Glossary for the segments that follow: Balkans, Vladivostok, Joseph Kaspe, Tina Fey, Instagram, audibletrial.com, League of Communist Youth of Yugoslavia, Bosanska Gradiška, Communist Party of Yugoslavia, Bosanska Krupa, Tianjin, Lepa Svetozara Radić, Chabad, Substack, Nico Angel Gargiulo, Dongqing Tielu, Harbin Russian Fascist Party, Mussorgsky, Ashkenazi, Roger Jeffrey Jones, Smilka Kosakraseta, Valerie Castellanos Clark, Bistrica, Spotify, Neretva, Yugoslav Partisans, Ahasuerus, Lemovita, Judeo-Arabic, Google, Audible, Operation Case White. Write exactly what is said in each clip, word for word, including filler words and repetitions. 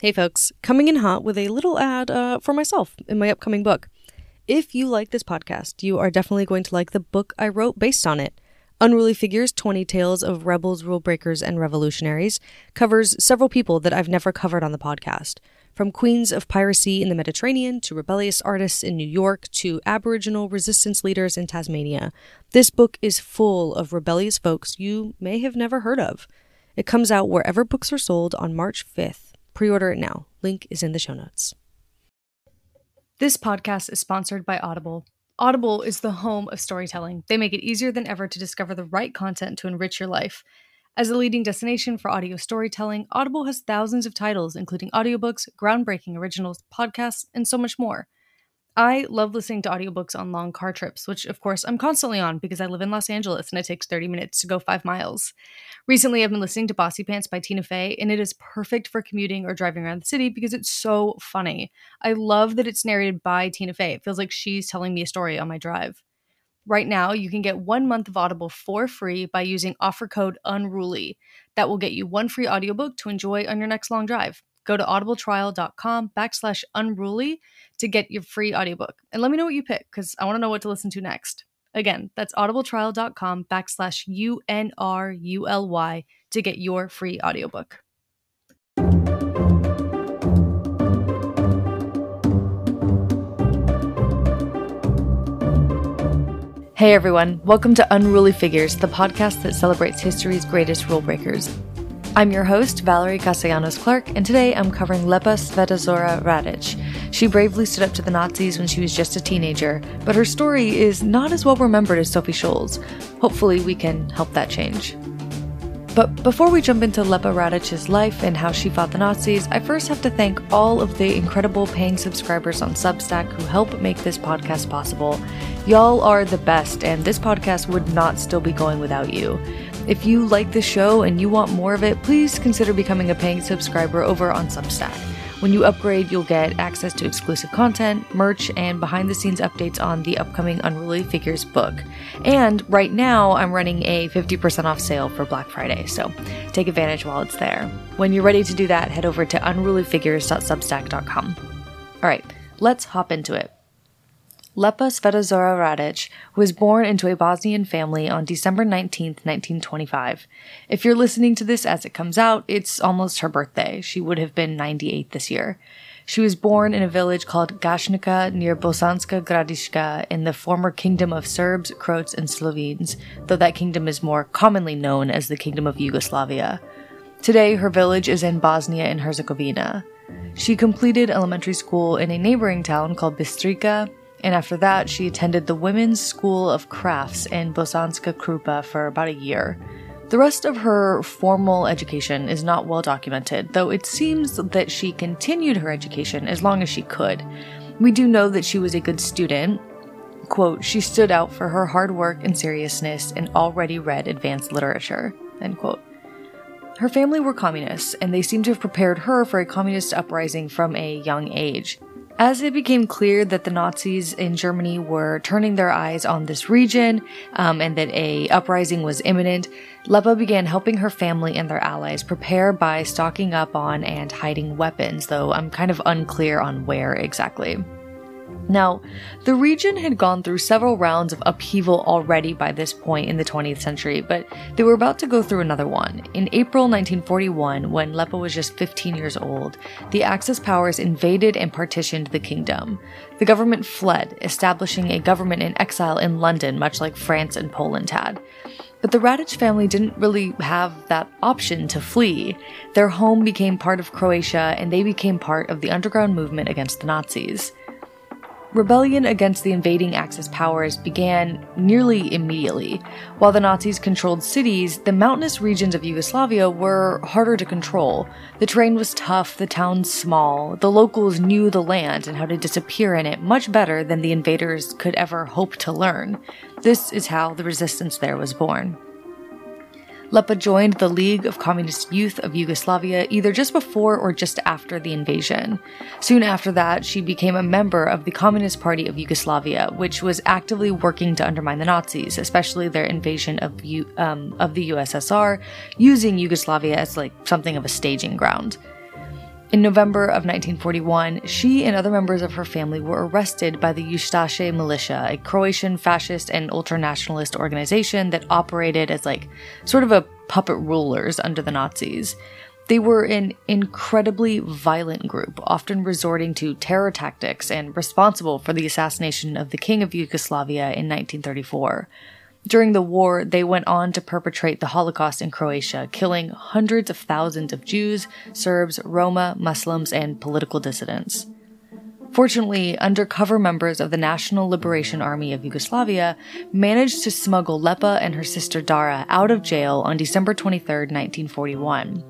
Hey folks, coming in hot with a little ad uh, for myself in my upcoming book. If you like this podcast, you are definitely going to like the book I wrote based on it. Unruly Figures, twenty Tales of Rebels, Rule Breakers, and Revolutionaries covers several people that I've never covered on the podcast. From queens of piracy in the Mediterranean to rebellious artists in New York to Aboriginal resistance leaders in Tasmania, this book is full of rebellious folks you may have never heard of. It comes out wherever books are sold on March fifth. Pre-order it now. Link is in the show notes. This podcast is sponsored by Audible. Audible is the home of storytelling. They make it easier than ever to discover the right content to enrich your life. As a leading destination for audio storytelling, Audible has thousands of titles, including audiobooks, groundbreaking originals, podcasts, and so much more. I love listening to audiobooks on long car trips, which, of course, I'm constantly on because I live in Los Angeles and it takes thirty minutes to go five miles. Recently, I've been listening to Bossy Pants by Tina Fey, and it is perfect for commuting or driving around the city because it's so funny. I love that it's narrated by Tina Fey. It feels like she's telling me a story on my drive. Right now, you can get one month of Audible for free by using offer code UNRULY. That will get you one free audiobook to enjoy on your next long drive. Go to audibletrial.com backslash unruly to get your free audiobook. And let me know what you pick, because I want to know what to listen to next. Again, that's audibletrial.com backslash U-N-R-U-L-Y to get your free audiobook. Hey everyone, welcome to Unruly Figures, the podcast that celebrates history's greatest rule breakers. I'm your host, Valerie Castellanos Clark, and today I'm covering Lepa Svetozara Radić. She bravely stood up to the Nazis when she was just a teenager, but her story is not as well remembered as Sophie Scholl's. Hopefully we can help that change. But before we jump into Lepa Radić's life and how she fought the Nazis, I first have to thank all of the incredible paying subscribers on Substack who help make this podcast possible. Y'all are the best, and this podcast would not still be going without you. If you like the show and you want more of it, please consider becoming a paying subscriber over on Substack. When you upgrade, you'll get access to exclusive content, merch, and behind-the-scenes updates on the upcoming Unruly Figures book. And right now, I'm running a fifty percent off sale for Black Friday, so take advantage while it's there. When you're ready to do that, head over to unruly figures dot substack dot com. All right, let's hop into it. Lepa Svetozara Radić was born into a Bosnian family on December nineteenth, nineteen twenty-five. If you're listening to this as it comes out, it's almost her birthday. She would have been ninety-eight this year. She was born in a village called Gashnika near Bosanska Gradiška in the former kingdom of Serbs, Croats, and Slovenes, though that kingdom is more commonly known as the Kingdom of Yugoslavia. Today, her village is in Bosnia and Herzegovina. She completed elementary school in a neighboring town called Bistrica, and after that, she attended the Women's School of Crafts in Bosanska Krupa for about a year. The rest of her formal education is not well documented, though it seems that she continued her education as long as she could. We do know that she was a good student. Quote, "She stood out for her hard work and seriousness and already read advanced literature." End quote. Her family were communists, and they seem to have prepared her for a communist uprising from a young age. As it became clear that the Nazis in Germany were turning their eyes on this region um, and that a uprising was imminent, Lepa began helping her family and their allies prepare by stocking up on and hiding weapons, though I'm kind of unclear on where exactly. Now, the region had gone through several rounds of upheaval already by this point in the twentieth century, but they were about to go through another one. In April nineteen forty-one, when Lepa was just fifteen years old, the Axis powers invaded and partitioned the kingdom. The government fled, establishing a government in exile in London, much like France and Poland had. But the Radić family didn't really have that option to flee. Their home became part of Croatia, and they became part of the underground movement against the Nazis. Rebellion against the invading Axis powers began nearly immediately. While the Nazis controlled cities, the mountainous regions of Yugoslavia were harder to control. The terrain was tough, the towns small, the locals knew the land and how to disappear in it much better than the invaders could ever hope to learn. This is how the resistance there was born. Lepa joined the League of Communist Youth of Yugoslavia either just before or just after the invasion. Soon after that, she became a member of the Communist Party of Yugoslavia, which was actively working to undermine the Nazis, especially their invasion of U- um, of the U S S R, using Yugoslavia as like something of a staging ground. In November of nineteen forty-one, she and other members of her family were arrested by the Ustaše militia, a Croatian fascist and ultranationalist organization that operated as like sort of a puppet rulers under the Nazis. They were an incredibly violent group, often resorting to terror tactics and responsible for the assassination of the King of Yugoslavia in nineteen thirty-four. During the war, they went on to perpetrate the Holocaust in Croatia, killing hundreds of thousands of Jews, Serbs, Roma, Muslims, and political dissidents. Fortunately, undercover members of the National Liberation Army of Yugoslavia managed to smuggle Lepa and her sister Dara out of jail on December twenty-third, nineteen forty-one.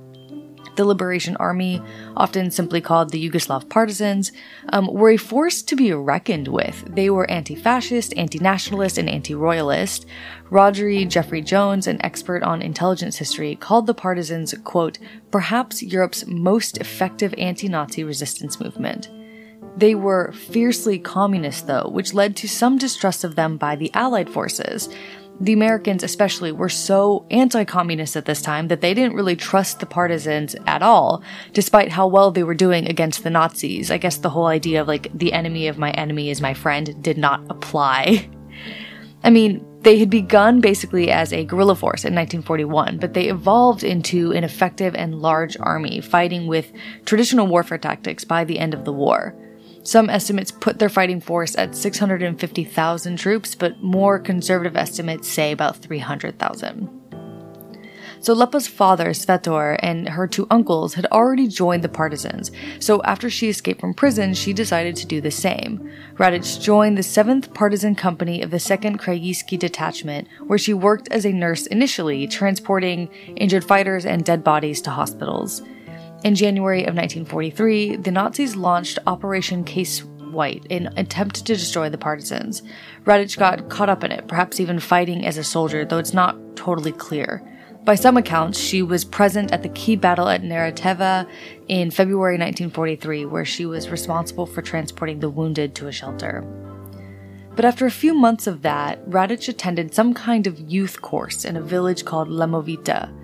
The Liberation Army, often simply called the Yugoslav Partisans, um, were a force to be reckoned with. They were anti-fascist, anti-nationalist, and anti-royalist. Roger Jeffrey Jones, an expert on intelligence history, called the Partisans, quote, perhaps Europe's most effective anti-Nazi resistance movement. They were fiercely communist, though, which led to some distrust of them by the Allied forces. The Americans especially were so anti-communist at this time that they didn't really trust the partisans at all, despite how well they were doing against the Nazis. I guess the whole idea of like, the enemy of my enemy is my friend did not apply. I mean, they had begun basically as a guerrilla force in nineteen forty-one, but they evolved into an effective and large army, fighting with traditional warfare tactics by the end of the war. Some estimates put their fighting force at six hundred fifty thousand troops, but more conservative estimates say about three hundred thousand. So Lepa's father, Svetor, and her two uncles had already joined the partisans, so after she escaped from prison, she decided to do the same. Radić joined the seventh Partisan Company of the second Krajewski Detachment, where she worked as a nurse initially, transporting injured fighters and dead bodies to hospitals. In January of nineteen forty-three, the Nazis launched Operation Case White, an attempt to destroy the partisans. Radić got caught up in it, perhaps even fighting as a soldier, though it's not totally clear. By some accounts, she was present at the key battle at Neretva in February nineteen forty-three, where she was responsible for transporting the wounded to a shelter. But after a few months of that, Radić attended some kind of youth course in a village called Lemovita.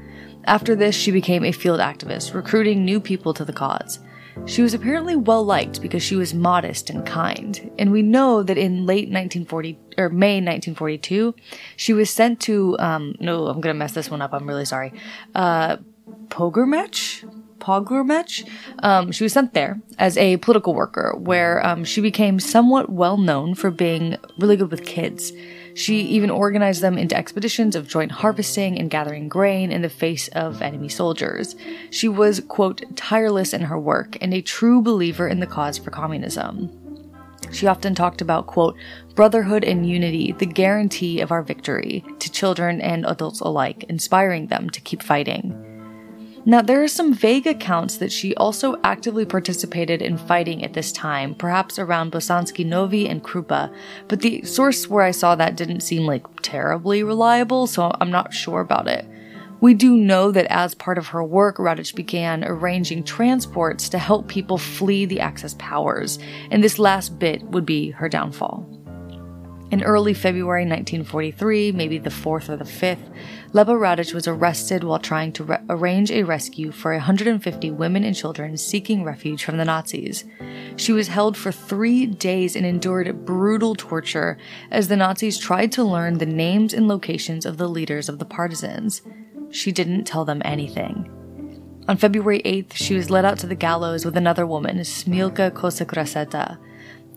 After this, she became a field activist, recruiting new people to the cause. She was apparently well-liked because she was modest and kind, and we know that in late nineteen forty, or May nineteen forty-two, she was sent to, um, no, I'm gonna mess this one up, I'm really sorry, uh, Pogromec? Pogromec? Um, she was sent there as a political worker, where um, she became somewhat well-known for being really good with kids. She even organized them into expeditions of joint harvesting and gathering grain in the face of enemy soldiers. She was, quote, tireless in her work and a true believer in the cause for communism. She often talked about, quote, brotherhood and unity, the guarantee of our victory, to children and adults alike, inspiring them to keep fighting. Now, there are some vague accounts that she also actively participated in fighting at this time, perhaps around Bosanski Novi and Krupa, but the source where I saw that didn't seem like terribly reliable, so I'm not sure about it. We do know that as part of her work, Radić began arranging transports to help people flee the Axis powers, and this last bit would be her downfall. In early February nineteen forty-three, maybe the fourth or the fifth, Lepa Radić was arrested while trying to re- arrange a rescue for one hundred fifty women and children seeking refuge from the Nazis. She was held for three days and endured brutal torture as the Nazis tried to learn the names and locations of the leaders of the partisans. She didn't tell them anything. On February eighth, she was led out to the gallows with another woman, Smilka Kosakraseta.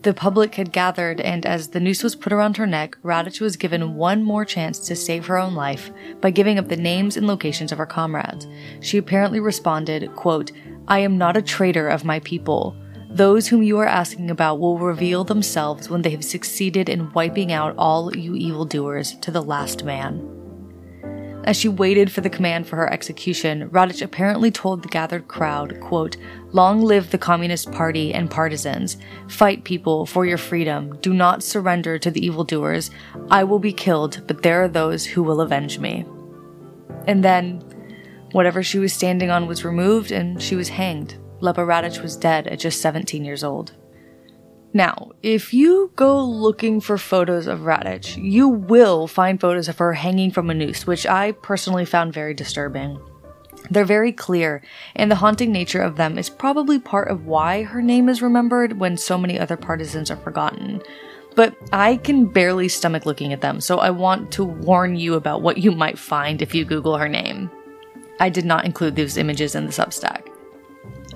The public had gathered, and as the noose was put around her neck, Radić was given one more chance to save her own life by giving up the names and locations of her comrades. She apparently responded, quote, I am not a traitor of my people. Those whom you are asking about will reveal themselves when they have succeeded in wiping out all you evildoers to the last man. As she waited for the command for her execution, Radić apparently told the gathered crowd, quote, long live the Communist Party and partisans. Fight, people, for your freedom. Do not surrender to the evildoers. I will be killed, but there are those who will avenge me. And then, whatever she was standing on was removed and she was hanged. Lepa Radić was dead at just seventeen years old. Now, if you go looking for photos of Radić, you will find photos of her hanging from a noose, which I personally found very disturbing. They're very clear, and the haunting nature of them is probably part of why her name is remembered when so many other partisans are forgotten. But I can barely stomach looking at them, so I want to warn you about what you might find if you Google her name. I did not include these images in the Substack.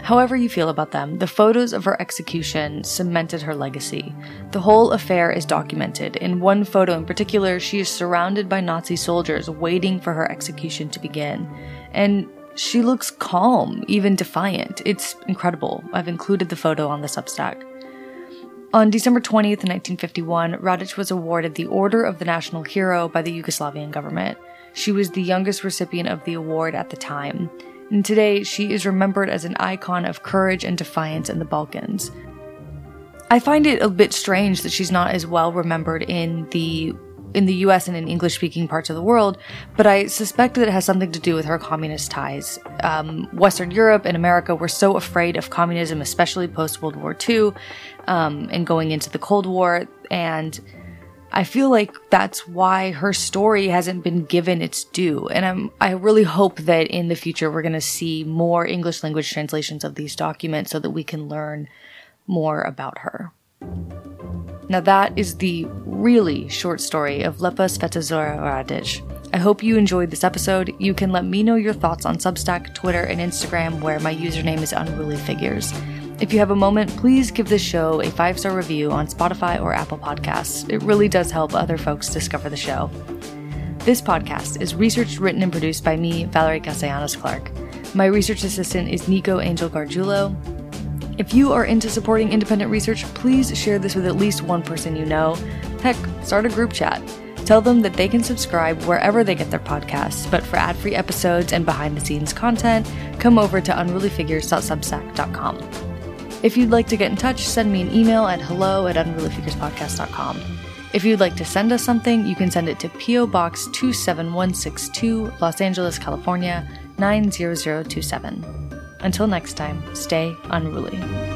However you feel about them, the photos of her execution cemented her legacy. The whole affair is documented. In one photo in particular, she is surrounded by Nazi soldiers waiting for her execution to begin. And she looks calm, even defiant. It's incredible. I've included the photo on the Substack. On December twentieth, nineteen fifty-one, Radić was awarded the Order of the National Hero by the Yugoslavian government. She was the youngest recipient of the award at the time. And today, she is remembered as an icon of courage and defiance in the Balkans. I find it a bit strange that she's not as well remembered in the in the U S and in English-speaking parts of the world, but I suspect that it has something to do with her communist ties. Um, Western Europe and America were so afraid of communism, especially post-World War Two, um, and going into the Cold War, and I feel like that's why her story hasn't been given its due, and I'm, I really hope that in the future we're going to see more English language translations of these documents so that we can learn more about her. Now that is the really short story of Lepa Svetozara Radić. I hope you enjoyed this episode. You can let me know your thoughts on Substack, Twitter, and Instagram, where my username is Unruly Figures. If you have a moment, please give this show a five-star review on Spotify or Apple Podcasts. It really does help other folks discover the show. This podcast is researched, written, and produced by me, Valerie Castellanos Clark. My research assistant is Nico Angel Gargiulo. If you are into supporting independent research, please share this with at least one person you know. Heck, start a group chat. Tell them that they can subscribe wherever they get their podcasts, but for ad-free episodes and behind-the-scenes content, come over to unruly figures dot substack dot com. If you'd like to get in touch, send me an email at hello at unruly figures podcast dot com. If you'd like to send us something, you can send it to P O Box two seven one six two, Los Angeles, California, nine zero zero two seven. Until next time, stay unruly.